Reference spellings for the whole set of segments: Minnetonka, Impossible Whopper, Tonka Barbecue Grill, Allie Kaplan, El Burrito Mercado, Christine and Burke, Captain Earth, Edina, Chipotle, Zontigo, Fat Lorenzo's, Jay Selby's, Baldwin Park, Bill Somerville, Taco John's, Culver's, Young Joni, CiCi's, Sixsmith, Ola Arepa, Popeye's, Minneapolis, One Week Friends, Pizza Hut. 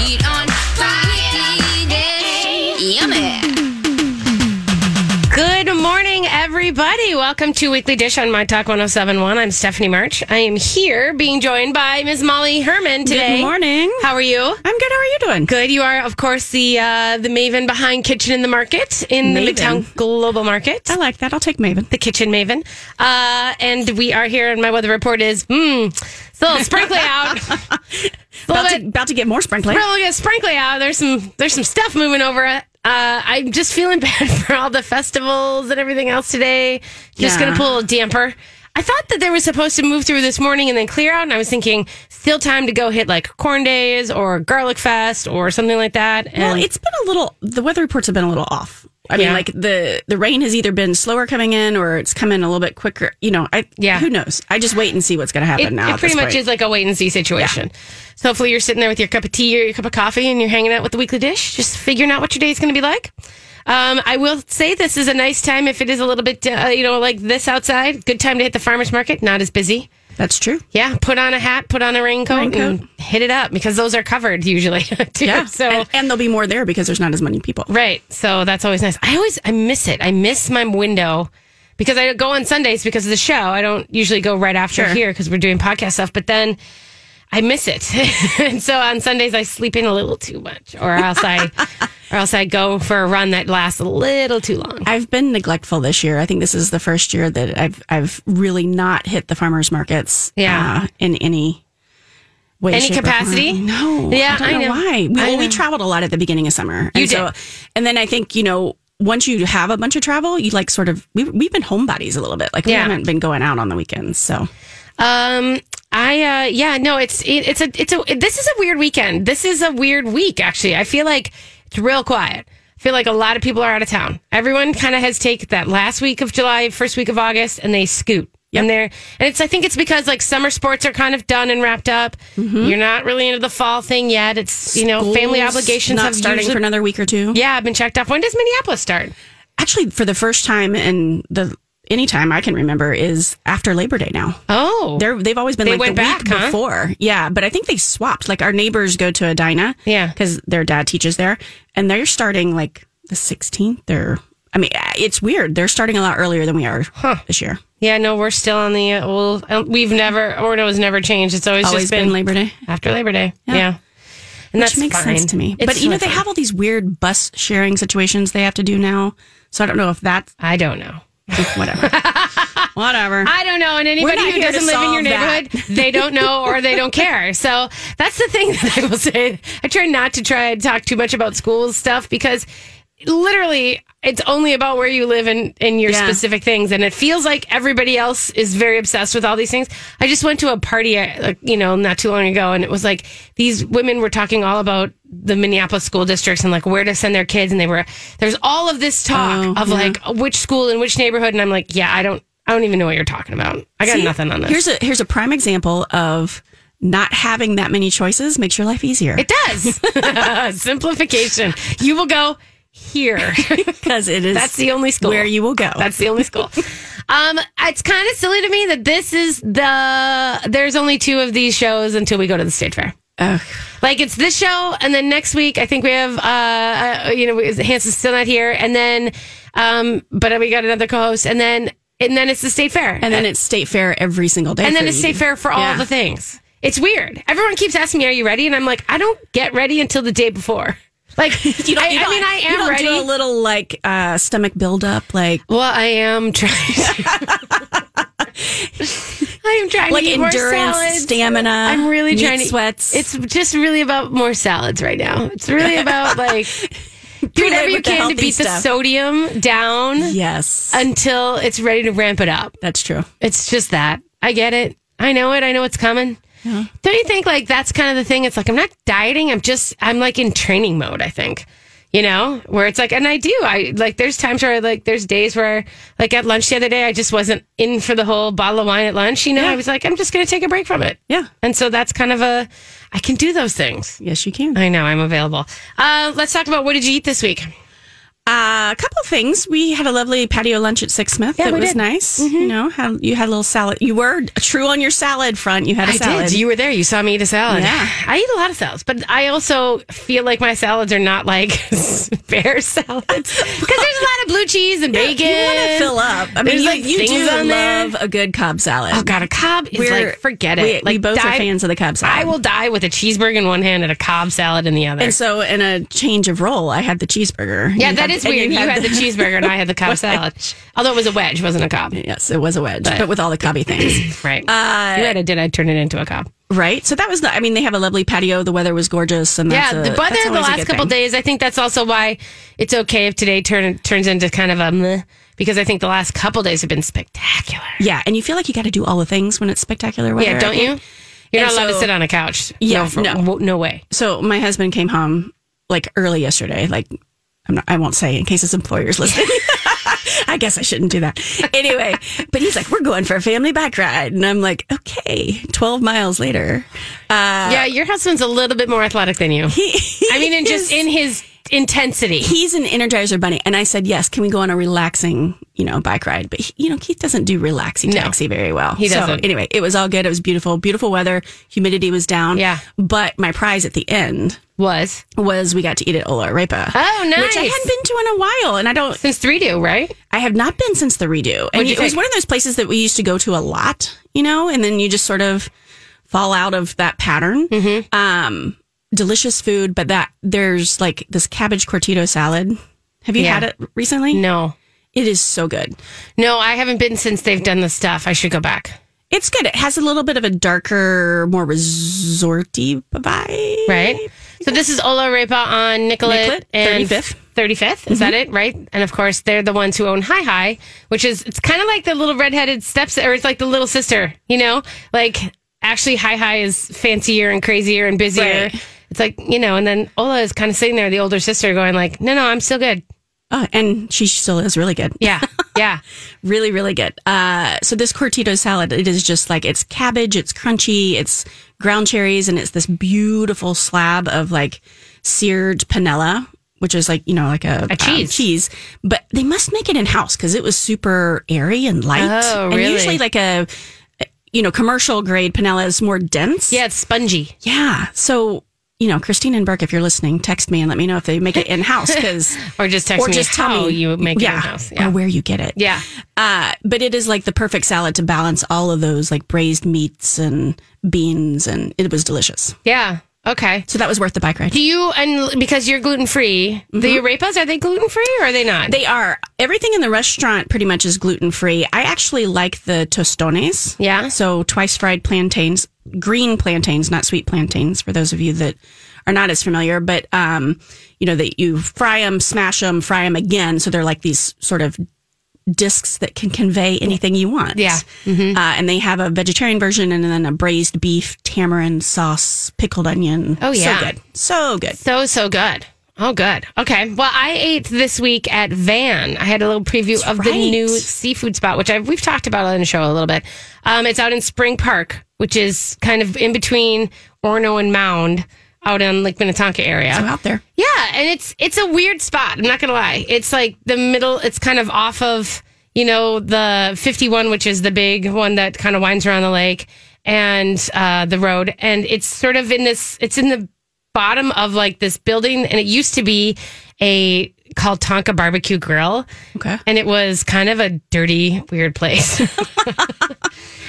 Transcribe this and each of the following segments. Eat on Friday. Yummy. Good morning, everybody. Welcome to Weekly Dish on My Talk 107.1. I'm Stephanie March. I am here being joined by Ms. Molly Herrmann today. Good morning. How are you? I'm good. How are you doing? Good. You are, of course, the maven behind Kitchen in the Market in the Midtown Global Market. I like that. I'll take maven. The kitchen maven. And we are here, and my weather report is, it's a little sprinkly out. About to get more sprinkly. Really get sprinkly out. There's some stuff moving over it. I'm just feeling bad for all the festivals and everything else today. Just going to pull a damper. I thought that there was supposed to move through this morning and then clear out. And I was thinking, still time to go hit like Corn Days or Garlic Fest or something like that. And well, it's been the weather reports have been a little off. I mean, like the rain has either been slower coming in or it's come in a little bit quicker. You know, who knows? I just wait and see what's going to happen now. It pretty much is like a wait and see situation. Yeah. So hopefully you're sitting there with your cup of tea or your cup of coffee and you're hanging out with the Weekly Dish, just figuring out what your day's going to be like. I will say this is a nice time if it is a little bit, like this outside. Good time to hit the farmer's market. Not as busy. That's true. Yeah. Put on a hat, put on a raincoat. And hit it up because those are covered usually. Too. Yeah. So, and there'll be more there because there's not as many people. Right. So that's always nice. I miss it. I miss my window because I go on Sundays because of the show. I don't usually go right after here because we're doing podcast stuff, but then I miss it. And so on Sundays I sleep in a little too much or else I go for a run that lasts a little too long. I've been neglectful this year. I think this is the first year that I've really not hit the farmers markets in any way. Any capacity? No. Yeah, I don't know why. We traveled a lot at the beginning of summer. And then I think, once you have a bunch of travel, you like sort of we've been homebodies a little bit. Like we haven't been going out on the weekends. So this is a weird weekend. This is a weird week, actually. I feel like it's real quiet. I feel like a lot of people are out of town. Everyone kind of has taken that last week of July, first week of August, and they scoot. Yep. I think it's because like summer sports are kind of done and wrapped up. Mm-hmm. You're not really into the fall thing yet. It's School's family obligations not starting for another week or two. Yeah, I've been checked off. When does Minneapolis start? Actually, for the first time in any time I can remember is after Labor Day now. Oh. They've always been the week before. Yeah, but I think they swapped. Like our neighbors go to Edina because their dad teaches there, and they're starting like the 16th it's weird. They're starting a lot earlier than we are this year. Yeah, no, we're still on the has never changed. It's always just been Labor Day. After Labor Day. Yeah. And which makes sense to me. They have all these weird bus sharing situations they have to do now. So I don't know if that's... I don't know. Whatever. I don't know. And anybody who doesn't live in your neighborhood, they don't know or they don't care. So that's the thing that I will say. I try not to talk too much about school stuff because literally it's only about where you live and your specific things. And it feels like everybody else is very obsessed with all these things. I just went to a party, not too long ago. And it was like these women were talking all about the Minneapolis school districts and like where to send their kids. And there's all of this talk of like which school and which neighborhood. And I'm like, I don't even know what you're talking about. I got nothing on this. Here's a prime example of not having that many choices makes your life easier. It does. Simplification. You will go here because it is. That's the only school where you will go. That's the only school. It's kind of silly to me that this is there's only two of these shows until we go to the state fair. Ugh. Like it's this show, and then next week I think we have Hanson's still not here, and then but we got another co-host, and then it's the state fair, and then it's state fair every single day, and then it's state fair for all the things. It's weird. Everyone keeps asking me, "Are you ready?" And I'm like, I don't get ready until the day before. Like I am ready. Do a little like stomach buildup. Like, well, I am trying. I am trying to eat more salads. Endurance, stamina. I'm really trying to sweats. It's just really about more salads right now. It's really about like do whatever you can to beat the sodium down. Yes, until it's ready to ramp it up. That's true. It's just that I get it. I know it. I know it's coming. Yeah. Don't you think like that's kind of the thing? It's like I'm not dieting. I'm like in training mode. I think. Where it's like, and I do. I like. There's times where there's days where like at lunch the other day I just wasn't in for the whole bottle of wine at lunch. I was like, I'm just gonna take a break from it. Yeah. And so that's kind of I can do those things. Yes, you can. I know. I'm available. Let's talk about what did you eat this week. A couple things. We had a lovely patio lunch at Sixsmith. Yeah, it was nice. Mm-hmm. You know, you had a little salad. You were true on your salad front. You had a salad. I did. You were there. You saw me eat a salad. Yeah. I eat a lot of salads, but I also feel like my salads are not like fair salads. Because there's a lot of blue cheese and bacon. You want to fill up. I mean, there's you do love a good Cobb salad. Oh, God. A Cobb is forget it. We both are fans of the Cobb salad. I will die with a cheeseburger in one hand and a Cobb salad in the other. And so in a change of role, I had the cheeseburger. Yeah, that is weird. You had the cheeseburger and I had the Cobb salad. Although it was a wedge, wasn't a Cobb. Yes, it was a wedge, but with all the Cobby things. Right. You had a dinner, I'd turn it into a Cobb. Right. So that was they have a lovely patio. The weather was gorgeous. And the weather the last couple days, I think that's also why it's okay if today turns into kind of a meh, because I think the last couple days have been spectacular. Yeah. And you feel like you got to do all the things when it's spectacular weather. Yeah, don't you? You're not allowed to sit on a couch. Yeah. No way. So my husband came home early yesterday, I won't say in case his employer's listening. I guess I shouldn't do that. Anyway, but he's like, we're going for a family bike ride. And I'm like, okay, 12 miles later. Yeah, your husband's a little bit more athletic than you. Just in his intensity. He's an Energizer bunny. And I said, yes, can we go on a relaxing, bike ride? But, Keith doesn't do relaxy taxi very well. He doesn't. So anyway, it was all good. It was beautiful. Beautiful weather. Humidity was down. Yeah. But my prize at the end was we got to eat at Ola Arepa. Oh, nice. Which I hadn't been to in a while. And I don't... Since the redo, right? I have not been since the redo. And it was one of those places that we used to go to a lot, and then you just sort of fall out of that pattern. Mm-hmm. Delicious food, but there's this cabbage cortito salad. Have you had it recently? No. It is so good. No, I haven't been since they've done the stuff. I should go back. It's good. It has a little bit of a darker, more resorty vibe. Right. So this is Ola Arepa on Nicollet and 35th. Is that it? Right. And of course, they're the ones who own Hi-Hi, which is, it's kind of like the little redheaded steps, or it's like the little sister, actually Hi-Hi is fancier and crazier and busier. Right. It's and then Ola is kind of sitting there, the older sister going no, I'm still good. Oh, and she still is really good. Yeah. Yeah. Really, really good. So this Cortito salad, it is just it's cabbage, it's crunchy, it's ground cherries, and it's this beautiful slab of seared panela, which is a cheese. Cheese. But they must make it in-house because it was super airy and light. Oh, really? And usually commercial grade panela is more dense. Yeah, it's spongy. Yeah. So... Christine and Burke, if you're listening, text me and let me know if they make it in-house. Or just text me just how you make it in-house. Yeah. Or where you get it. Yeah. But it is the perfect salad to balance all of those braised meats and beans, and it was delicious. Yeah. Okay. So that was worth the bike ride. Because you're gluten-free, the Arepas, are they gluten-free or are they not? They are. Everything in the restaurant pretty much is gluten-free. I actually like the tostones. Yeah. So twice fried plantains, green plantains, not sweet plantains, for those of you that are not as familiar, but, that you fry them, smash them, fry them again. So they're these sort of discs that can convey anything you want. Yeah. Mm-hmm. And they have a vegetarian version and then a braised beef, tamarind sauce, pickled onion. Oh, yeah. So good. So good. So good. Oh, good. Okay. Well, I ate this week at Van. I had a little preview the new seafood spot, which we've talked about on the show a little bit. It's out in Spring Park, which is kind of in between Orono and Mound, out in Minnetonka area. So out there. Yeah, and it's a weird spot. I'm not going to lie. It's the middle, it's kind of off of, the 51, which is the big one that kind of winds around the lake and the road. And it's sort of it's in the bottom of this building. And it used to be called Tonka Barbecue Grill. Okay. And it was kind of a dirty, weird place.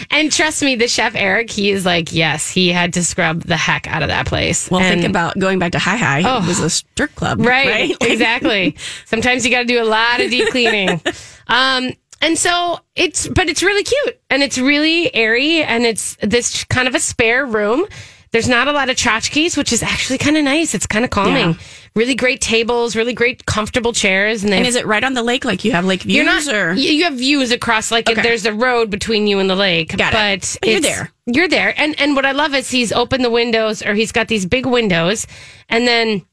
And trust me, the chef, Eric, he is yes, he had to scrub the heck out of that place. Well, think about going back to Hi-Hi. Oh, it was a strip club. Right? Exactly. Sometimes you got to do a lot of deep cleaning. And so it's really cute and it's really airy and it's this kind of a spare room. There's not a lot of tchotchkes, which is actually kind of nice. It's kind of calming. Yeah. Really great tables, really great comfortable chairs. And is it right on the lake? You have lake views? You have views across, there's a road between you and the lake. But you're there. You're there. And what I love is he's opened the windows, or he's got these big windows, and then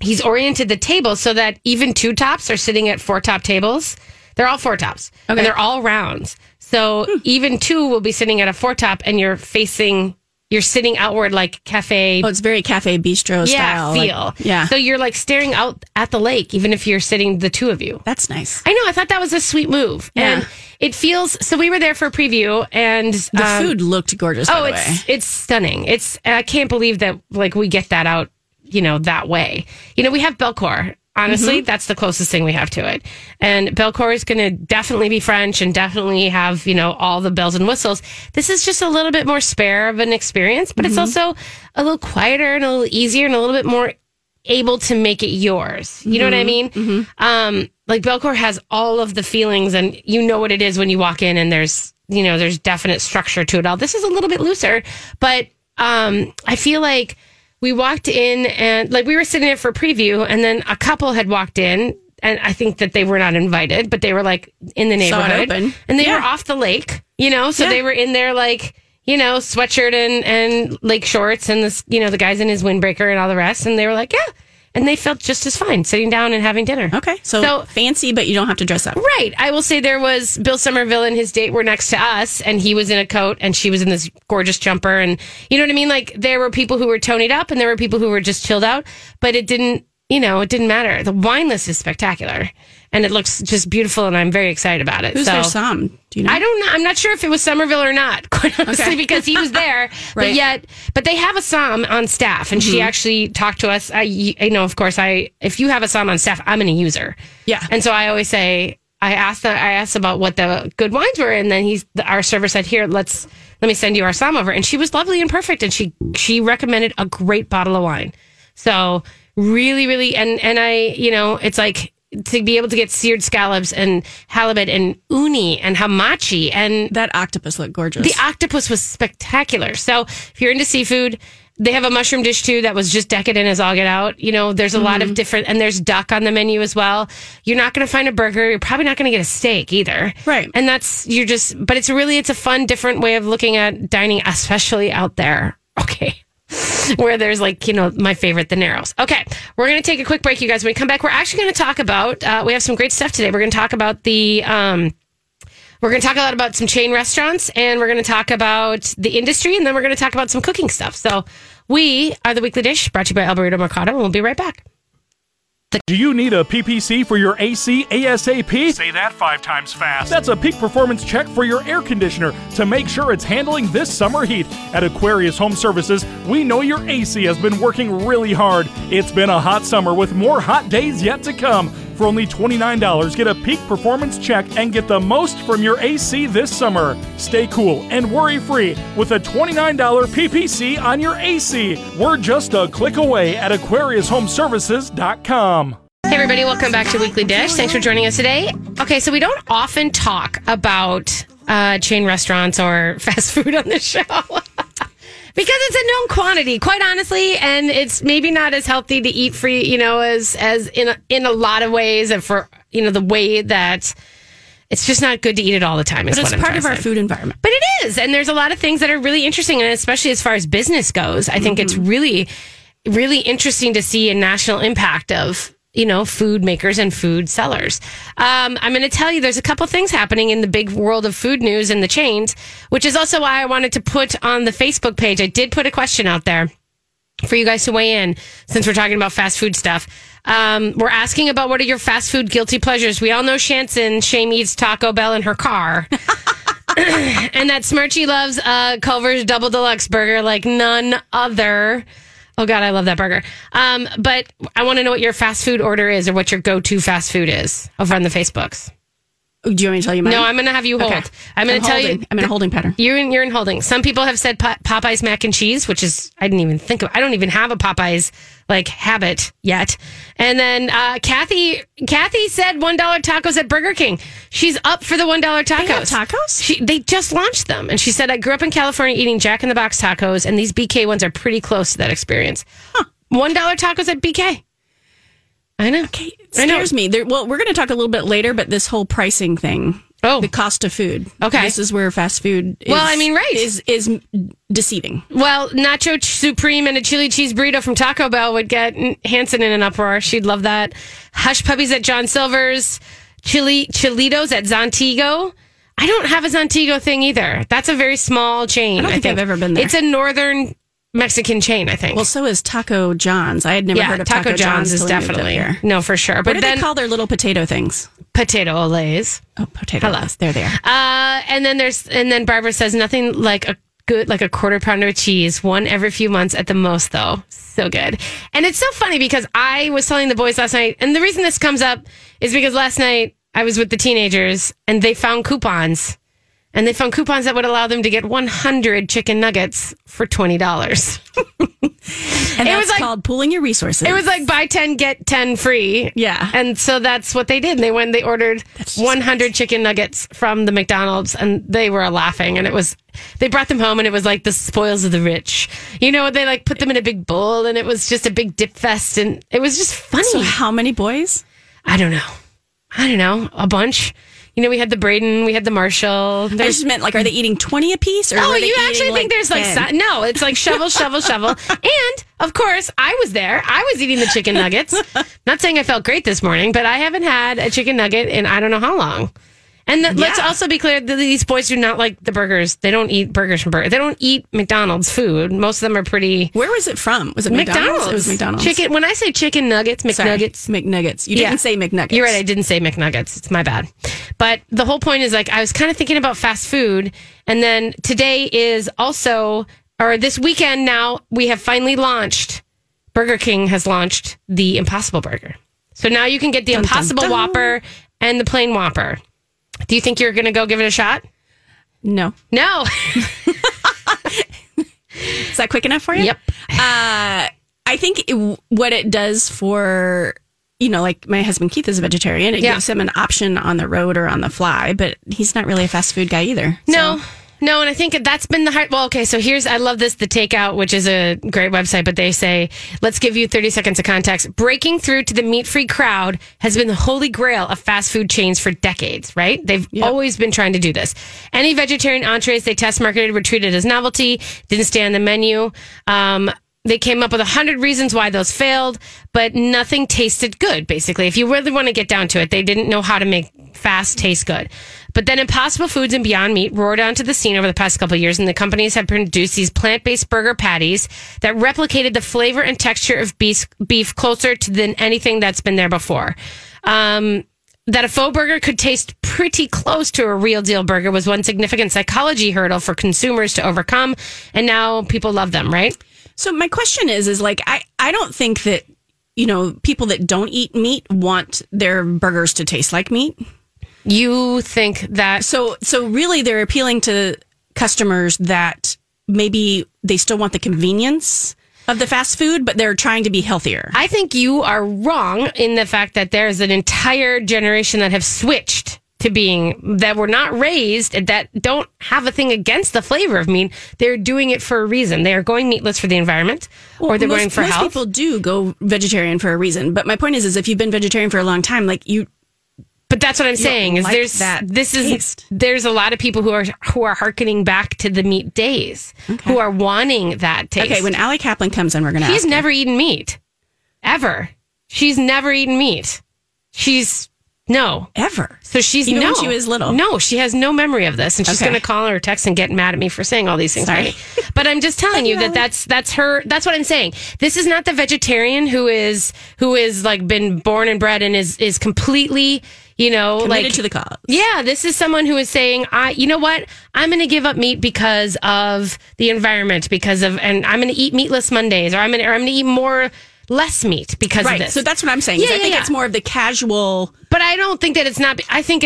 he's oriented the table so that even two tops are sitting at four top tables. They're all four tops. Okay. And they're all rounds. So even two will be sitting at a four top, and you're facing... you're sitting outward like cafe. Oh, it's very cafe bistro style. Yeah, feel. Like, yeah. So you're like staring out at the lake, even if you're sitting, the two of you. That's nice. I know. I thought that was a sweet move. Yeah. And it feels, so we were there for a preview and. The food looked gorgeous, by the way. It's stunning. I can't believe that like we get that out, you know, that way. You know, we have Belcourt. Honestly, mm-hmm. That's the closest thing we have to it. And Belcourt is going to definitely be French and definitely have, you know, all the bells and whistles. This is just a little bit more spare of an experience, but mm-hmm. It's also a little quieter and a little easier and a little bit more able to make it yours. You mm-hmm. know what I mean? Mm-hmm. Like Belcourt has all of the feelings and you know what it is when you walk in and there's, you know, there's definite structure to it all. This is a little bit looser, but I feel like we walked in and like we were sitting there for preview and then a couple had walked in and I think that they were not invited, but they were like in the neighborhood and they yeah. were off the lake, you know, so yeah. they were in there like, you know, sweatshirt and lake shorts and this, you know, the guy's in his windbreaker and all the rest. And they were like, yeah. And they felt just as fine sitting down and having dinner. Okay. So fancy, but you don't have to dress up. Right. I will say there was Bill Somerville and his date were next to us, and he was in a coat, and she was in this gorgeous jumper. And you know what I mean? Like, there were people who were tonied up, and there were people who were just chilled out, but it didn't, you know, it didn't matter. The wine list is spectacular, and it looks just beautiful, and I'm very excited about it. Who's their son? Do you know? I don't know. I'm not sure if it was Somerville or not, quite honestly, okay. because he was there. Right. But they have a som on staff, and mm-hmm. she actually talked to us. I know, of course, if you have a som on staff, I'm going to use her. Yeah. And so I always say, I asked about what the good wines were, and then our server said, here, let me send you our som over. And she was lovely and perfect, and she recommended a great bottle of wine. So really, really, and I, you know, it's like, to be able to get seared scallops and halibut and uni and hamachi and that octopus looked gorgeous. The octopus was spectacular. So if you're into seafood, they have a mushroom dish too that was just decadent as all get out. You know, there's a mm-hmm. lot of different, and there's duck on the menu as well. You're not going to find a burger. You're probably not going to get a steak either. Right. And but it's a fun, different way of looking at dining, especially out there. Okay. Where there's like, you know, my favorite, the Narrows. Okay, we're going to take a quick break, you guys. When we come back, we're actually going to talk about, we have some great stuff today. We're going to talk about we're going to talk a lot about some chain restaurants, and we're going to talk about the industry, and then we're going to talk about some cooking stuff. So we are The Weekly Dish, brought to you by El Burrito Mercado, and we'll be right back. Do you need a PPC for your AC ASAP? Say that 5 times fast. That's a peak performance check for your air conditioner to make sure it's handling this summer heat. At Aquarius Home Services, we know your AC has been working really hard. It's been a hot summer with more hot days yet to come. For only $29, get a peak performance check and get the most from your AC this summer. Stay cool and worry-free with a $29 PPC on your AC. We're just a click away at AquariusHomeServices.com. Hey, everybody. Welcome back to Weekly Dish. Thanks for joining us today. Okay, so we don't often talk about chain restaurants or fast food on this show. Because it's a known quantity, quite honestly, and it's maybe not as healthy to eat free, you know, as in a lot of ways, and for, you know, the way that it's just not good to eat it all the time. But it's part of our food environment. But it is, and there's a lot of things that are really interesting, and especially as far as business goes, I think mm-hmm. it's really, really interesting to see a national impact of, you know, food makers and food sellers. I'm going to tell you, there's a couple things happening in the big world of food news and the chains, which is also why I wanted to put on the Facebook page. I did put a question out there for you guys to weigh in, since we're talking about fast food stuff. We're asking about what are your fast food guilty pleasures. We all know Shame eats Taco Bell in her car. And that Smirchy loves Culver's Double Deluxe burger like none other. Oh, God, I love that burger. But I want to know what your fast food order is, or what your go-to fast food is over on the Facebooks. Do you want me to tell you mine? No, I'm going to have you hold. Okay. I'm going to tell you. I'm in a holding pattern. You're in holding. Some people have said Popeye's mac and cheese, which is, I didn't even think of. I don't even have a Popeye's, like, habit yet. And then Kathy said $1 tacos at Burger King. She's up for the $1 tacos. They have tacos? They just launched them. And she said, I grew up in California eating Jack in the Box tacos, and these BK ones are pretty close to that experience. Huh. $1 tacos at BK. I know. Okay, it scares me. Well, we're going to talk a little bit later, but this whole pricing thing, the cost of food. Okay, this is where fast food is, is deceiving. Well, Nacho Supreme and a chili cheese burrito from Taco Bell would get Hanson in an uproar. She'd love that. Hush Puppies at John Silver's, Chilitos at Zontigo. I don't have a Santiago thing either. That's a very small chain. I don't think I've ever been there. It's a northern Mexican chain, I think. Well, so is Taco John's. I had never heard of Taco John's is definitely here. No, for sure. But then, they call their little potato things? Potato olays. Oh, potato olays. There they are. And then Barbara says nothing like a good, like a quarter pounder of cheese, one every few months at the most, though. So good. And it's so funny because I was telling the boys last night, and the reason this comes up is because last night I was with the teenagers and they found coupons. And they found coupons that would allow them to get 100 chicken nuggets for $20. And it was like, called pooling your resources. It was like buy 10, get 10 free. Yeah. And so that's what they did. They went, they ordered 100 crazy chicken nuggets from the McDonald's and they were laughing. And it was, they brought them home and it was like the spoils of the rich. You know, they like put them in a big bowl and it was just a big dip fest. And it was just funny. So how many boys? I don't know. A bunch. You know, we had the Braden, we had the Marshall. I just meant, like, are they eating 20 a piece? Or oh, you actually think there's, like, no, it's like shovel. And, of course, I was there. I was eating the chicken nuggets. Not saying I felt great this morning, but I haven't had a chicken nugget in I don't know how long. And let's also be clear that these boys do not like the burgers. They don't eat burgers from burgers. They don't eat McDonald's food. Most of them are pretty... Where was it from? Was it McDonald's? It was McDonald's. Chicken. When I say chicken nuggets, McNuggets. Sorry, McNuggets. You didn't say McNuggets. You're right. I didn't say McNuggets. It's my bad. But the whole point is, like, I was kind of thinking about fast food. And then today is also, or this weekend now, we have finally launched, Burger King has launched the Impossible Burger. So now you can get the Impossible Whopper and the Plain Whopper. Do you think you're going to go give it a shot? No. Is that quick enough for you? Yep. I think what it does for, you know, like my husband Keith is a vegetarian. It gives him an option on the road or on the fly, but he's not really a fast food guy either. So. No. And I think that's been the hard. Well, okay. So I love this, The Takeout, which is a great website, but they say, let's give you 30 seconds of context. Breaking through to the meat-free crowd has been the holy grail of fast food chains for decades, right? They've always been trying to do this. Any vegetarian entrees they test marketed were treated as novelty, didn't stay on the menu. They came up with 100 reasons why those failed, but nothing tasted good, basically. If you really want to get down to it, they didn't know how to make fast taste good. But then Impossible Foods and Beyond Meat roared onto the scene over the past couple of years, and the companies have produced these plant-based burger patties that replicated the flavor and texture of beef closer than anything that's been there before. That a faux burger could taste pretty close to a real deal burger was one significant psychology hurdle for consumers to overcome, and now people love them, right? So my question is like, I don't think that, you know, people that don't eat meat want their burgers to taste like meat. You think that... So really they're appealing to customers that maybe they still want the convenience of the fast food, but they're trying to be healthier. I think you are wrong in the fact that there's an entire generation that have switched to being, that were not raised, that don't have a thing against the flavor of meat. They're doing it for a reason. They are going meatless for the environment, or they're going for health. Most people do go vegetarian for a reason. But my point is if you've been vegetarian for a long time, like you... But that's what I'm saying. Is there's a lot of people who are hearkening back to the meat days, who are wanting that taste. Okay, when Allie Kaplan comes in, we're gonna. She's never eaten meat, ever. She's never eaten meat. She's no ever. So she's even when she was little. No, she has no memory of this, and she's gonna call her or text and get mad at me for saying all these things. Sorry, but I'm just telling you that's her. That's what I'm saying. This is not the vegetarian who is like been born and bred and is completely. You know, committed to the cause. Yeah, this is someone who is saying, you know what? I'm going to give up meat because of the environment, and I'm going to eat meatless Mondays, or I'm going to eat less meat because of this. So that's what I'm saying. I think it's more of the casual. But I don't think that it's not. But I think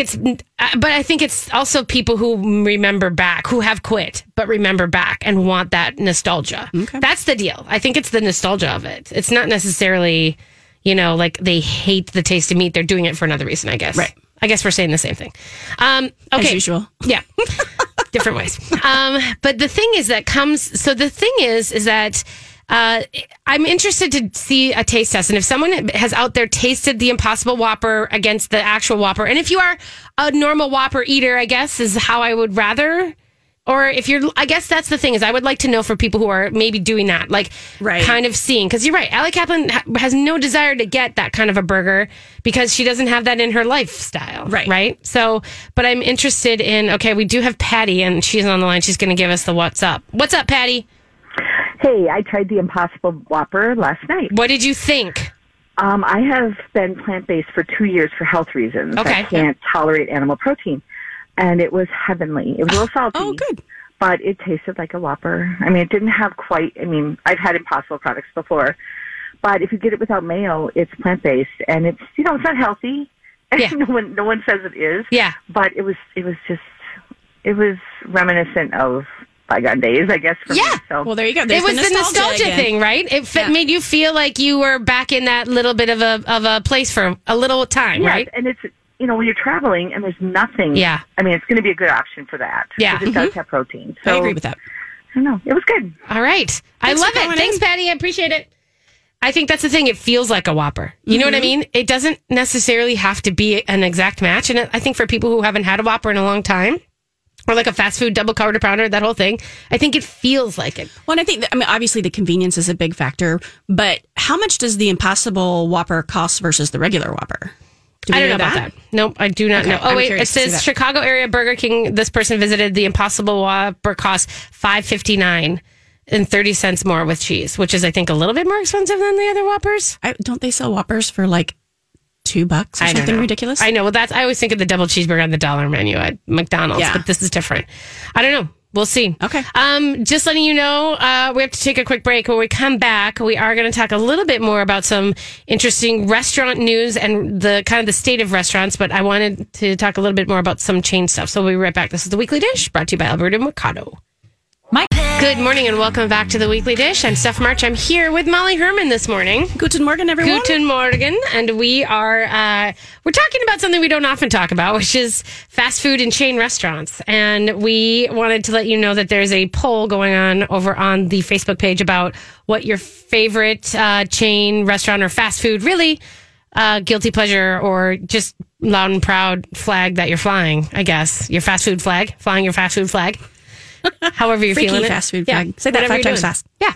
it's also people who remember back, who have quit, but remember back and want that nostalgia. Okay. That's the deal. I think it's the nostalgia of it. It's not necessarily. You know, like they hate the taste of meat. They're doing it for another reason, I guess. Right. I guess we're saying the same thing. Okay. As usual. Yeah. Different ways. But the thing is that comes. So the thing is that I'm interested to see a taste test. And if someone has out there tasted the Impossible Whopper against the actual Whopper, and if you are a normal Whopper eater, I guess is how I would rather Or if you're, I guess that's the thing is I would like to know for people who are maybe doing that, like kind of seeing, because you're right. Allie Kaplan has no desire to get that kind of a burger because she doesn't have that in her lifestyle. Right. So, but I'm interested in, okay, we do have Patty and she's on the line. She's going to give us the what's up. What's up, Patty? Hey, I tried the Impossible Whopper last night. What did you think? I have been plant-based for 2 years for health reasons. Okay. I can't tolerate animal protein. And it was heavenly. It was a little salty. Oh, good. But it tasted like a Whopper. I mean, it didn't have quite, I mean, I've had Impossible products before. But if you get it without mayo, it's plant-based. And it's, you know, it's not healthy. Yeah. No one says it is. Yeah. But it was reminiscent of bygone days, I guess. For me, so. Well, there you go. There's it was the nostalgia thing, right? It made you feel like you were back in that little bit of a place for a little time, right? And it's, you know, when you're traveling and there's nothing, I mean, it's going to be a good option for that. Yeah. Because it does have protein. So, I agree with that. I don't know. It was good. All right. Thanks I love it. Thanks, Patty. I appreciate it. I think that's the thing. It feels like a Whopper. You know what I mean? It doesn't necessarily have to be an exact match. And I think for people who haven't had a Whopper in a long time, or like a fast food double quarter pounder, that whole thing. I think it feels like it. Well, and I think, obviously the convenience is a big factor, but how much does the Impossible Whopper cost versus the regular Whopper? I don't know about that. Nope, I do not know. Oh, wait, it says Chicago area Burger King. This person visited the Impossible Whopper cost $5.59 and 30 cents more with cheese, which is, I think, a little bit more expensive than the other Whoppers. Don't they sell Whoppers for like $2 or something ridiculous? I know. Well, I always think of the double cheeseburger on the dollar menu at McDonald's, but this is different. I don't know. We'll see. Okay. Just letting you know, we have to take a quick break. When we come back, we are going to talk a little bit more about some interesting restaurant news and the kind of the state of restaurants, but I wanted to talk a little bit more about some chain stuff. So we'll be right back. This is The Weekly Dish, brought to you by El Burrito Mercado. Good morning and welcome back to The Weekly Dish. I'm Steph March. I'm here with Molly Herrmann this morning. Guten Morgen, everyone. Guten Morgen. And we are, we're talking about something we don't often talk about, which is fast food and chain restaurants. And we wanted to let you know that there's a poll going on over on the Facebook page about what your favorite chain restaurant or fast food, really guilty pleasure or just loud and proud flag that you're flying, I guess. Your fast food flag, flying your fast food flag. However you're freaky feeling fast food flag. Yeah. Say that 5 times fast. Yeah.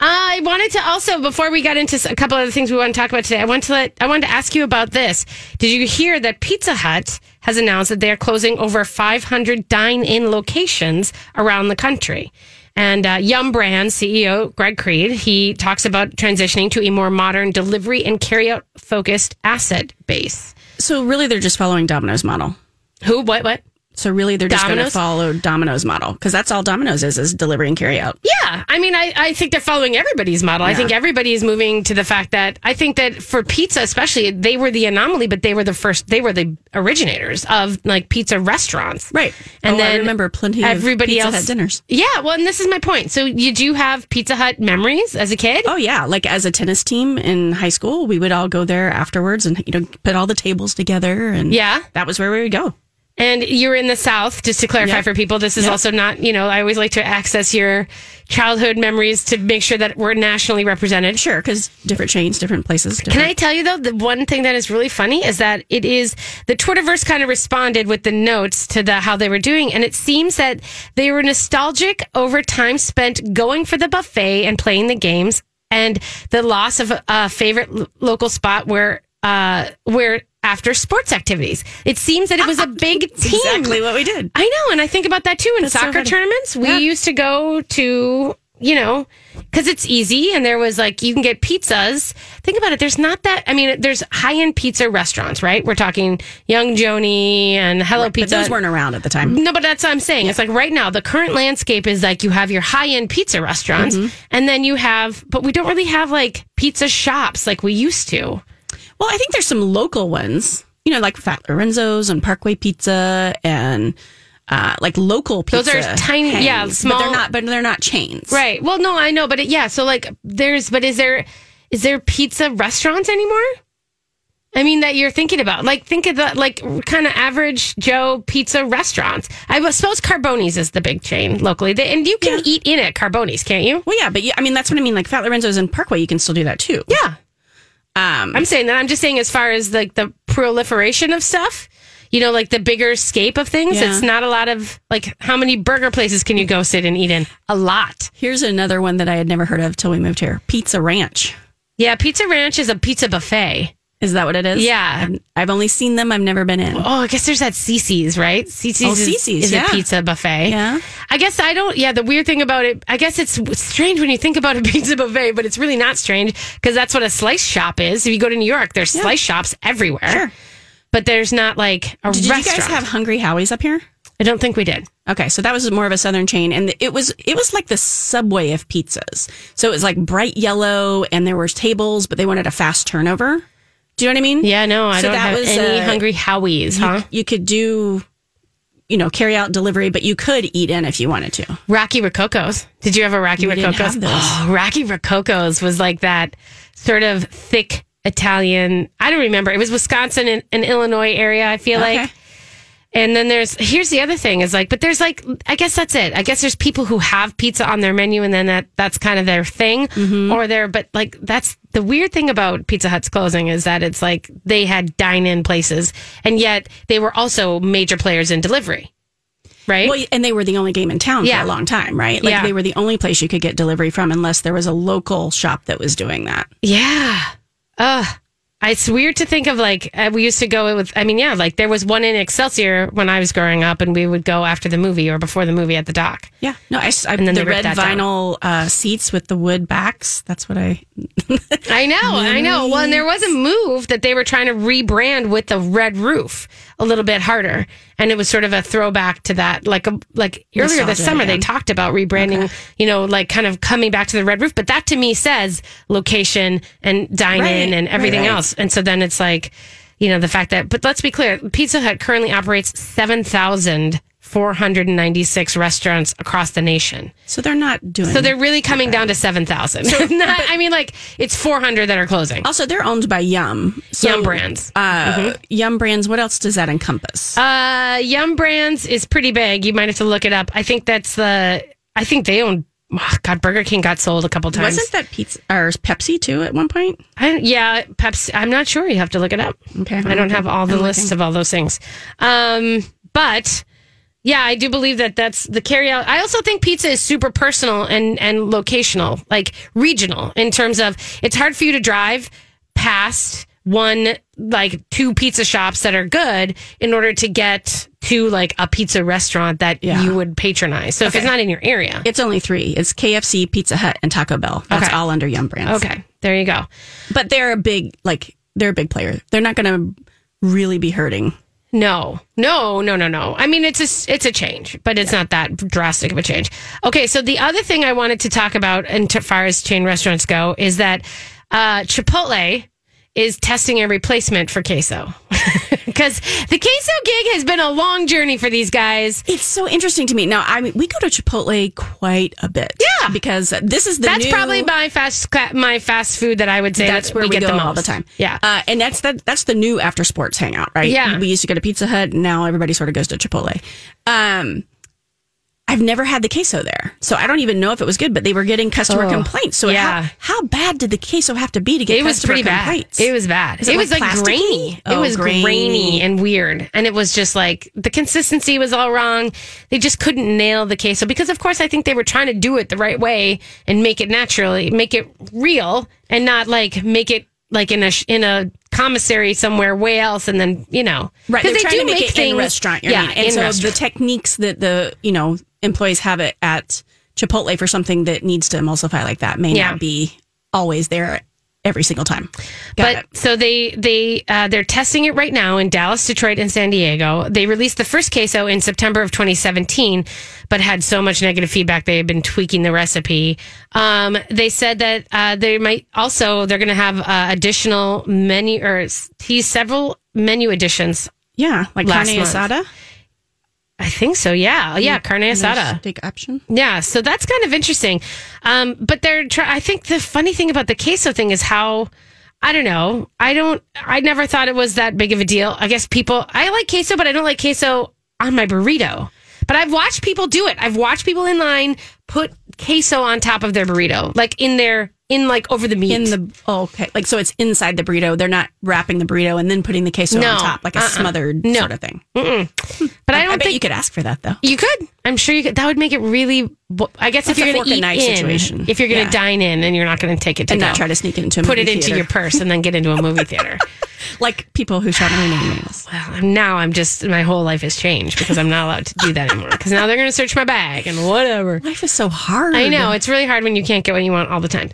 I wanted to also, before we got into a couple of the things we want to talk about today, I wanted to ask you about this. Did you hear that Pizza Hut has announced that they are closing over 500 dine-in locations around the country? And Yum Brands CEO Greg Creed, he talks about transitioning to a more modern delivery and carryout focused asset base. So really they're just following Domino's model. Who? What? So really, they're just going to follow Domino's model because that's all Domino's is delivery and carry out. Yeah. I mean, I think they're following everybody's model. Yeah. I think everybody is moving to the fact that I think that for pizza, especially, they were the anomaly, but they were the originators of like pizza restaurants. Right. And then I remember plenty of Pizza Hut dinners. Yeah. Well, and this is my point. So you do have Pizza Hut memories as a kid? Oh, yeah. Like as a tennis team in high school, we would all go there afterwards and, you know, put all the tables together. And that was where we would go. And you're in the South, just to clarify for people, this is also not, you know, I always like to access your childhood memories to make sure that we're nationally represented. Sure, because different chains, different places. Can I tell you, though, the one thing that is really funny is that it is the Twitterverse kind of responded with the notes to how they were doing. And it seems that they were nostalgic over time spent going for the buffet and playing the games and the loss of a favorite local spot where after sports activities. It seems that it was a big team. Exactly what we did. I know, and I think about that too. In soccer tournaments, we used to go to, you know, because it's easy and there was like, you can get pizzas. Think about it. There's not that, I mean, there's high-end pizza restaurants, right? We're talking Young Joni and Hello Pizza. But those weren't around at the time. No, but that's what I'm saying. Yeah. It's like right now, the current landscape is like you have your high-end pizza restaurants and then you have, but we don't really have like pizza shops like we used to. Well, I think there's some local ones, you know, like Fat Lorenzo's and Parkway Pizza and like local pizza. Those are tiny, small. But they're not chains. Right. Well, no, I know. But so like there's, but is there pizza restaurants anymore? I mean, that you're thinking about, like think of the like kind of average Joe pizza restaurants. I suppose Carboni's is the big chain locally. And you can eat in at Carboni's, can't you? Well, yeah, but I mean, that's what I mean. Like Fat Lorenzo's and Parkway, you can still do that too. Yeah. I'm just saying as far as like the proliferation of stuff, you know, like the bigger scape of things. Yeah. It's not a lot of, like, how many burger places can you go sit and eat in? A lot. Here's another one that I had never heard of till we moved here. Pizza Ranch. Yeah, Pizza Ranch is a pizza buffet. Is that what it is? Yeah. I've only seen them. I've never been in. Oh, I guess there's that CiCi's, right? CiCi's is a pizza buffet. Yeah. I guess I don't... Yeah, the weird thing about it... I guess it's strange when you think about a pizza buffet, but it's really not strange because that's what a slice shop is. If you go to New York, there's slice shops everywhere. Sure. But there's not like a restaurant. Did you guys have Hungry Howie's up here? I don't think we did. Okay, so that was more of a southern chain, and it was like the Subway of pizzas. So it was like bright yellow, and there were tables, but they wanted a fast turnover. Do you know what I mean? Yeah, no, I don't have any Hungry Howie's, huh? You could do, you know, carry out delivery, but you could eat in if you wanted to. Rocky Rococo's. Did you have a Rocky Rococo's? Oh, Rocky Rococo's was like that sort of thick Italian. I don't remember. It was Wisconsin and Illinois area, I feel like. And then here's the other thing is like, but there's like, I guess that's it. I guess there's people who have pizza on their menu and then that's kind of their thing but like, that's the weird thing about Pizza Hut's closing is that it's like they had dine-in places and yet they were also major players in delivery. Right. Well, and they were the only game in town for a long time, right? Like they were the only place you could get delivery from unless there was a local shop that was doing that. Yeah. It's weird to think of, like, we used to go with, like there was one in Excelsior when I was growing up and we would go after the movie or before the movie at the dock. Yeah. No, and then the red vinyl seats with the wood backs. That's what I know. Well, and there was a move that they were trying to rebrand with the red roof a little bit harder. And it was sort of a throwback to that. Like earlier this summer, they talked about rebranding, you know, like kind of coming back to the red roof. But that to me says location and dine-in and everything else. And so then it's like, you know, the fact that, but let's be clear, Pizza Hut currently operates 7,496 restaurants across the nation. So they're not doing... So they're really coming down to 7,000. So, it's 400 that are closing. Also, they're owned by Yum. So, Yum Brands. Yum Brands, what else does that encompass? Yum Brands is pretty big. You might have to look it up. I think I think they own... Oh, God, Burger King got sold a couple times. Wasn't that pizza or Pepsi too at one point? Pepsi. I'm not sure. You have to look it up. Okay, I don't have all the lists of all those things. But yeah, I do believe that's the carryout. I also think pizza is super personal and locational, like regional, in terms of it's hard for you to drive past two pizza shops that are good in order to get to like a pizza restaurant that you would patronize. So if it's not in your area, it's only three. It's KFC, Pizza Hut, and Taco Bell. That's all under Yum Brands. Okay, there you go. But they're a big player. They're not going to really be hurting. No. I mean, it's a change, but it's not that drastic of a change. Okay, so the other thing I wanted to talk about, and as far as chain restaurants go, is that Chipotle is testing a replacement for queso. Because the queso gig has been a long journey for these guys. It's so interesting to me. Now, I mean, we go to Chipotle quite a bit. Yeah. Because this is that's probably my fast food that I would say that's where we get the most all the time. Yeah. And that's the new after sports hangout, right? Yeah. We used to go to Pizza Hut, and now everybody sort of goes to Chipotle. I've never had the queso there, so I don't even know if it was good, but they were getting customer complaints. So how bad did the queso have to be to get customer complaints? It was pretty bad. It was like grainy. It was grainy and weird. And it was just like the consistency was all wrong. They just couldn't nail the queso because, of course, I think they were trying to do it the right way and make it naturally, make it real and not like make it like in a commissary somewhere way else, and then, you know, right, because they do make things in restaurant, and so the techniques that the, you know, employees have it at Chipotle for something that needs to emulsify like that may not be always there every single time. So they're testing it right now in Dallas, Detroit, and San Diego. They released the first queso in September of 2017, but had so much negative feedback they had been tweaking the recipe. They said that they're going to have additional menu or several menu additions. Yeah, like carne asada. I think so. Yeah. Yeah. Carne asada. Big option. Yeah. So that's kind of interesting. But I think the funny thing about the queso thing is how, I don't know. I never thought it was that big of a deal. I guess I like queso, but I don't like queso on my burrito. But I've watched people do it. I've watched people in line put queso on top of their burrito, like in their In like over the meat. Okay. Like, so it's inside the burrito. They're not wrapping the burrito and then putting the queso on top, like a smothered sort of thing. But I think you could ask for that though. You could. I'm sure you could. That would make it really, I guess if you're going to eat in, situation. If you're going to dine in and you're not going to take it to and go, not try to sneak it into a movie theater. Put it into your purse and then get into a movie theater. Like people who shot my name nails. Well, now I'm just, my whole life has changed because I'm not allowed to do that anymore. Because now they're going to search my bag and whatever. Life is so hard. I know. It's really hard when you can't get what you want all the time.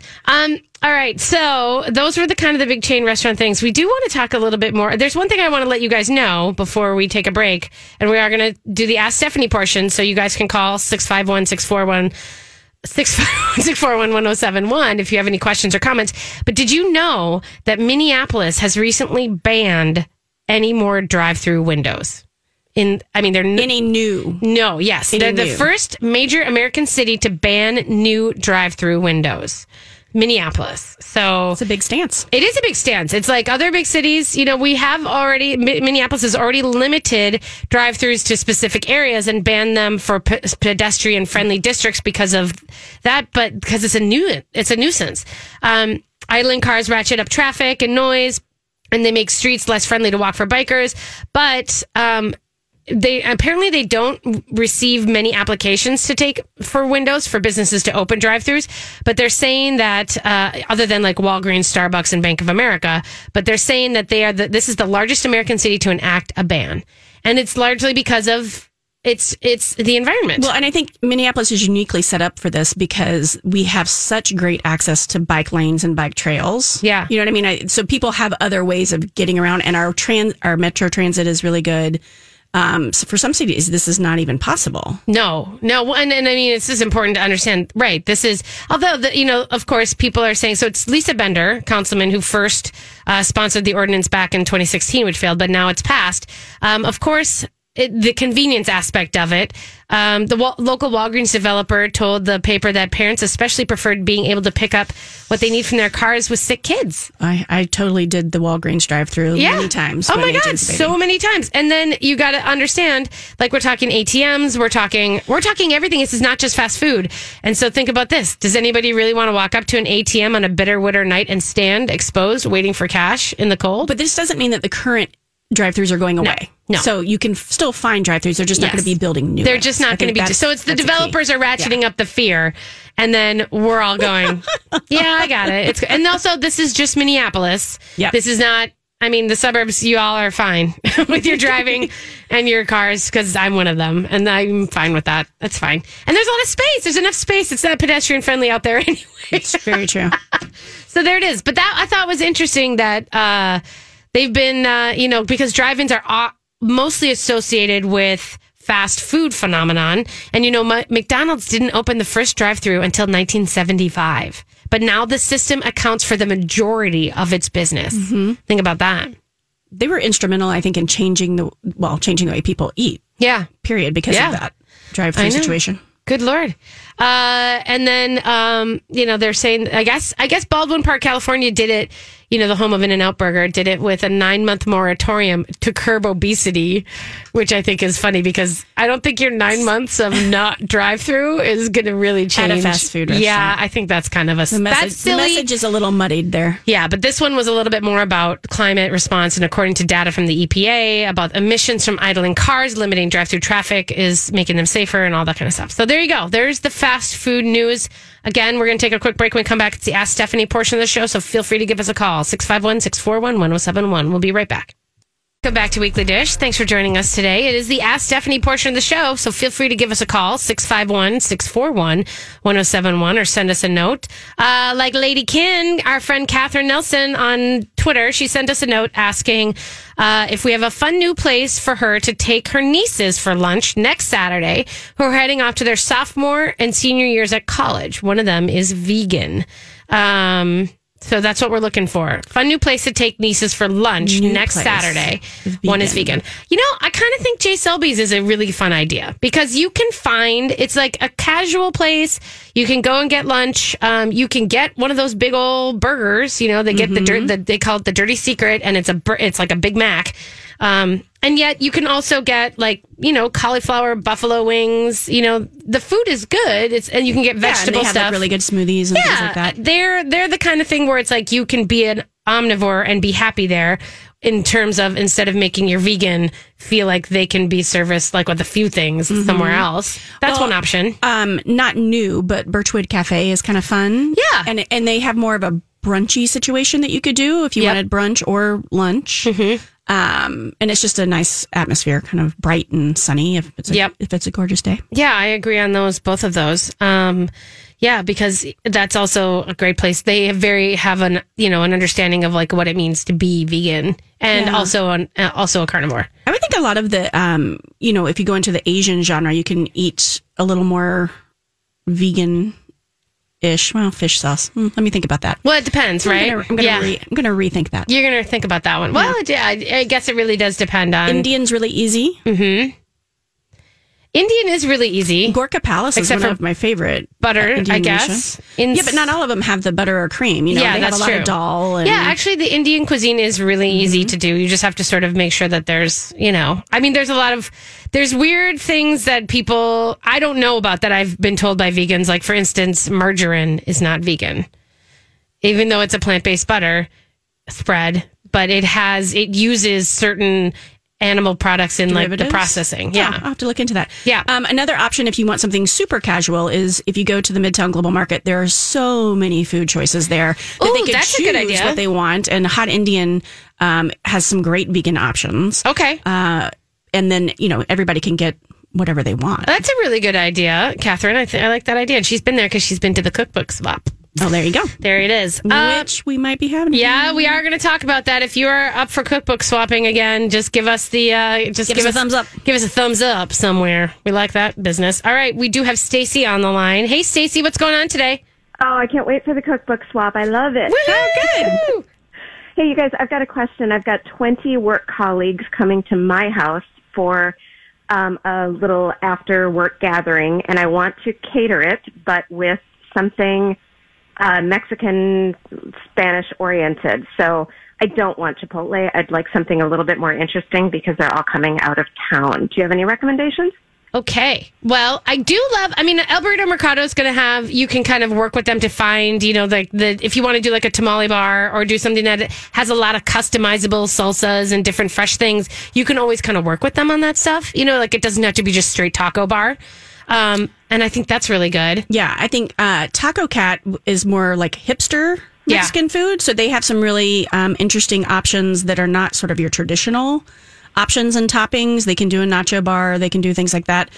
All right. So those were the kind of the big chain restaurant things. We do want to talk a little bit more. There's one thing I want to let you guys know before we take a break. And we are going to do the Ask Stephanie portion. So you guys can call 651-641-1071 if you have any questions or comments. But did you know that Minneapolis has recently banned any more drive-through windows? They're the first major American city to ban new drive-through windows. Minneapolis. So it's a big stance. It is a big stance. It's like other big cities, you know, we have already, Minneapolis has already limited drive-throughs to specific areas and banned them for pedestrian friendly districts because of that, but because it's a nuisance. Idling cars ratchet up traffic and noise, and they make streets less friendly to walk for bikers. But, they don't receive many applications to take for windows for businesses to open drive-thrus, but they're saying that other than like Walgreens, Starbucks, and Bank of America, but they're saying that they are this is the largest American city to enact a ban, and it's largely because of it's the environment. Well, and I think Minneapolis is uniquely set up for this because we have such great access to bike lanes and bike trails. Yeah, you know what I mean. So people have other ways of getting around, and our metro transit is really good. So for some cities, this is not even possible. No. And I mean, this is important to understand, right? This is, although, of course, people are saying, so it's Lisa Bender, councilman, who first sponsored the ordinance back in 2016, which failed, but now it's passed. Of course, the convenience aspect of it. The local Walgreens developer told the paper that parents especially preferred being able to pick up what they need from their cars with sick kids. I totally did the Walgreens drive-through many times. Oh my God, so many times. And then you got to understand, like we're talking ATMs, we're talking everything. This is not just fast food. And so think about this. Does anybody really want to walk up to an ATM on a bitter winter night and stand exposed waiting for cash in the cold? But this doesn't mean that the current drive-thrus are going away. No. So you can still find drive-thrus. They're just not going to be building new. They're just not going to be. So it's the developers are ratcheting up the fear, and then we're all going, yeah, I got it. It's, and also, this is just Minneapolis. Yep. This is not, I mean, the suburbs, you all are fine with your driving and your cars, because I'm one of them, and I'm fine with that. That's fine. And there's a lot of space. There's enough space. It's not pedestrian-friendly out there anyway. It's very true. So there it is. But that, I thought, was interesting that... they've been, because drive-ins are mostly associated with fast food phenomenon. And, McDonald's didn't open the first drive-thru until 1975. But now the system accounts for the majority of its business. Mm-hmm. Think about that. They were instrumental, I think, in changing the way people eat. Yeah. Period. Because of that drive-thru situation. Good Lord. And then, they're saying, I guess Baldwin Park, California did it. The home of In-N-Out Burger did it with a 9-month moratorium to curb obesity, which I think is funny because I don't think your 9 months of not drive-through is going to really change. At a fast food restaurant. Yeah, I think that's kind of a silly. The message is a little muddied there. Yeah, but this one was a little bit more about climate response, and according to data from the EPA about emissions from idling cars, limiting drive-through traffic is making them safer and all that kind of stuff. So there you go. There's the fast food news. Again, we're going to take a quick break. When we come back, it's the Ask Stephanie portion of the show, so feel free to give us a call. 651-641-1071. We'll be right back. Welcome back to Weekly Dish. Thanks for joining us today. It is the Ask Stephanie portion of the show, so feel free to give us a call, 651-641-1071, or send us a note. Like Lady Kin, our friend Catherine Nelson on Twitter, she sent us a note asking if we have a fun new place for her to take her nieces for lunch next Saturday, who are heading off to their sophomore and senior years at college. One of them is vegan. So that's what we're looking for. Fun new place to take nieces for lunch next Saturday. One is vegan. I kind of think Jay Selby's is a really fun idea because you can find, it's like a casual place. You can go and get lunch. You can get one of those big old burgers. They get the dirt, they call it the Dirty Secret, and it's like a Big Mac. And yet you can also get like, you know, cauliflower, buffalo wings, you know, the food is good. It's, and you can get vegetable and they have, stuff. Like, really good smoothies and things like that. They're the kind of thing where it's like you can be an omnivore and be happy there in terms of instead of making your vegan feel like they can be serviced like with a few things somewhere else. That's one option. Not new, but Birchwood Cafe is kind of fun. Yeah. And they have more of a brunchy situation that you could do if you wanted brunch or lunch. Mm-hmm. And it's just a nice atmosphere, kind of bright and sunny if it's a gorgeous day. Yeah, I agree on those, both of those. Yeah, because that's also a great place. They have an understanding of like what it means to be vegan and also a carnivore. I would think a lot of the, if you go into the Asian genre, you can eat a little more vegan ish. Well, fish sauce. Let me think about that. Well, it depends, right? I'm going to rethink that. You're going to think about that one. Well, yeah, I guess it really does depend on... Indian's really easy. Mm-hmm. Indian is really easy. Gorka Palace is one of my favorite. Butter, Indian, I guess. Yeah, but not all of them have the butter or cream. You know, yeah, they have a lot of dal. And... Yeah, actually, the Indian cuisine is really easy to do. You just have to sort of make sure that there's, you know... I mean, there's a lot of... There's weird things that people... I don't know about that I've been told by vegans. Like, for instance, margarine is not vegan. Even though it's a plant-based butter spread, but it uses certain... animal products in like the processing. Yeah. I'll have to look into that. Yeah. Another option, if you want something super casual, is if you go to the Midtown Global Market, there are so many food choices there that they can choose what they want. And Hot Indian has some great vegan options. Okay. And then, you know, everybody can get whatever they want. That's a really good idea, Catherine. I like that idea. And she's been there because she's been to the cookbook swap. Oh, there you go. There it is. Which we might be having. Yeah, we are going to talk about that. If you are up for cookbook swapping again, just give us the... give us a thumbs up. Give us a thumbs up somewhere. We like that business. All right, we do have Stacy on the line. Hey, Stacy, what's going on today? Oh, I can't wait for the cookbook swap. I love it. Woo-hoo! So good. Hey, you guys, I've got a question. I've got 20 work colleagues coming to my house for... a little after work gathering, and I want to cater it, but with something Mexican, Spanish oriented. So I don't want Chipotle. I'd like something a little bit more interesting because they're all coming out of town. Do you have any recommendations? Okay. Well, I do love, El Burrito Mercado is going to have, you can kind of work with them to find, you know, like if you want to do like a tamale bar or do something that has a lot of customizable salsas and different fresh things, you can always kind of work with them on that stuff. You know, like it doesn't have to be just straight taco bar. And I think that's really good. Yeah. I think, Taco Cat is more like hipster Mexican food. So they have some really, interesting options that are not sort of your traditional options and toppings. They can do a nacho bar. They can do things like that.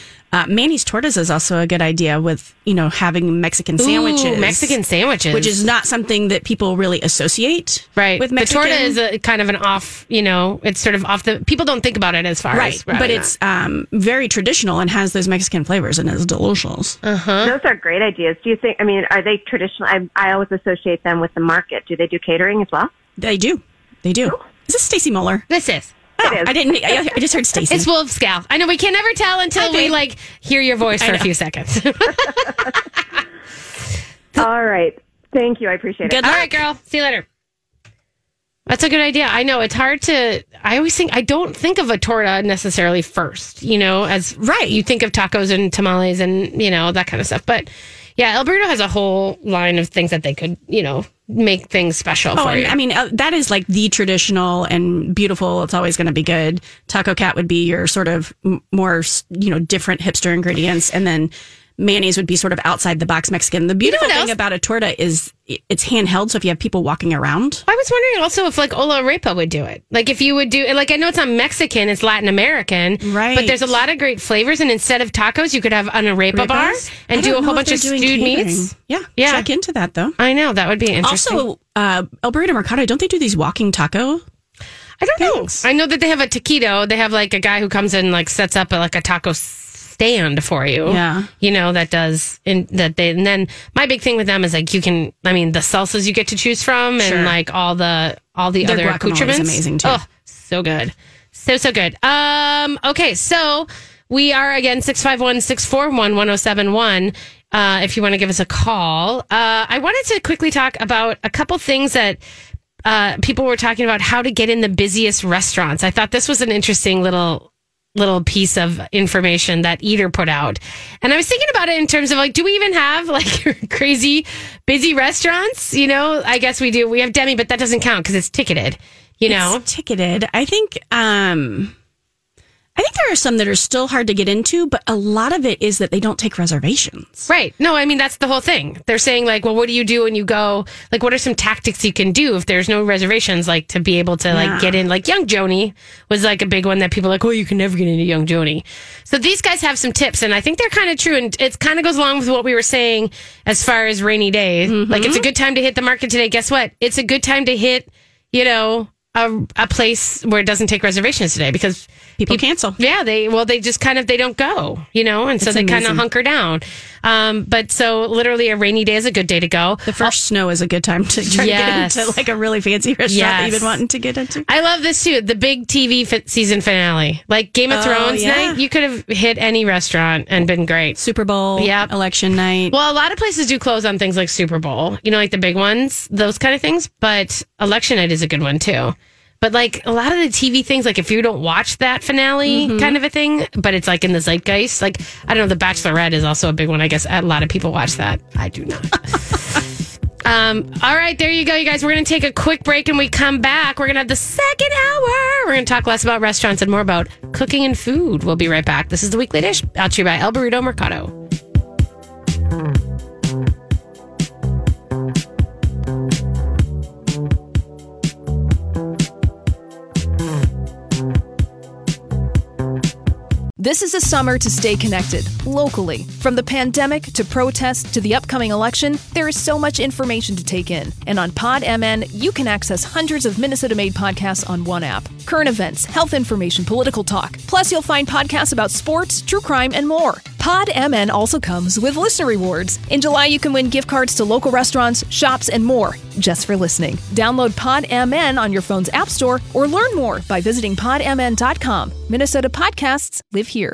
Manny's Tortas is also a good idea with, you know, having Mexican sandwiches. Ooh, Mexican sandwiches. Which is not something that people really associate with Mexican. The torta is a kind of an off, you know, it's sort of off the... People don't think about it as far as... Right, but it's very traditional and has those Mexican flavors and is delicious. Uh-huh. Those are great ideas. Do you think, are they traditional? I always associate them with the market. Do they do catering as well? They do. Cool. Is this Stacy Muller? This is. Oh, I didn't. I just heard Stacey. It's Wolf's gal. I know we can never tell until we like hear your voice for a few seconds. All right. Thank you. I appreciate it. Good luck. All right, girl. See you later. That's a good idea. I know it's hard to. I always think I don't think of a torta necessarily first. You know, as right. You think of tacos and tamales and you know that kind of stuff. But yeah, El Burrito has a whole line of things that they could make things special for you. That is like the traditional and beautiful. It's always going to be good. Taco Cat would be your sort of more, different hipster ingredients. And then Mayonnaise would be sort of outside the box Mexican. The beautiful thing about a torta is it's handheld. So if you have people walking around. I was wondering also if like Ola Arepa would do it. Like if you would do like, I know it's not Mexican, it's Latin American. Right. But there's a lot of great flavors. And instead of tacos, you could have an arepa bar and do a whole bunch of stewed meats. Yeah. Check into that though. I know. That would be interesting. Also, El Burrito Mercado, don't they do these walking taco? I don't know. I know that they have a taquito. They have like a guy who comes in and like sets up a taco stand for you. Yeah. You know, that does in that they, and then my big thing with them is like you can the salsas you get to choose from and like all the other accoutrements. Amazing too. Oh, so good. So good. Okay, so we are again 651-641-1071 if you want to give us a call. I wanted to quickly talk about a couple things that people were talking about how to get in the busiest restaurants. I thought this was an interesting little piece of information that Eater put out. And I was thinking about it in terms of, like, do we even have, like, crazy busy restaurants? You know, I guess we do. We have Demi, but that doesn't count because it's ticketed, you know? It's ticketed. I think there are some that are still hard to get into, but a lot of it is that they don't take reservations. Right. No, I mean, that's the whole thing. They're saying, like, well, what do you do when you go? Like, what are some tactics you can do if there's no reservations, like, to be able to, like, get in? Like, Young Joni was, like, a big one that people are like, oh, you can never get into Young Joni. So these guys have some tips, and I think they're kind of true, and it kind of goes along with what we were saying as far as rainy day. Mm-hmm. Like, it's a good time to hit the market today. Guess what? It's a good time to hit, you know, a place where it doesn't take reservations today because people cancel. Yeah, they just kind of, they don't go, you know, and so it's amazing. Kind of hunker down. But so literally a rainy day is a good day to go. The first snow is a good time to try to get into, like, a really fancy restaurant that you've been wanting to get into. I love this too. The big TV season finale, like Game of Thrones night, you could have hit any restaurant and been great. Super Bowl, election night. Well, a lot of places do close on things like Super Bowl, you know, like the big ones, those kind of things. But election night is a good one too. But, like, a lot of the TV things, like, if you don't watch that finale kind of a thing, but it's, like, in the zeitgeist. Like, I don't know, The Bachelorette is also a big one, I guess. A lot of people watch that. I do not. All right, there you go, you guys. We're going to take a quick break, and we come back. We're going to have the second hour. We're going to talk less about restaurants and more about cooking and food. We'll be right back. This is The Weekly Dish, brought to you by El Burrito Mercado. This is a summer to stay connected, locally. From the pandemic to protests to the upcoming election, there is so much information to take in. And on Pod MN, you can access hundreds of Minnesota-made podcasts on one app. Current events, health information, political talk. Plus, you'll find podcasts about sports, true crime, and more. Pod MN also comes with listener rewards. In July, you can win gift cards to local restaurants, shops, and more just for listening. Download Pod MN on your phone's app store or learn more by visiting podmn.com. Minnesota podcasts live here.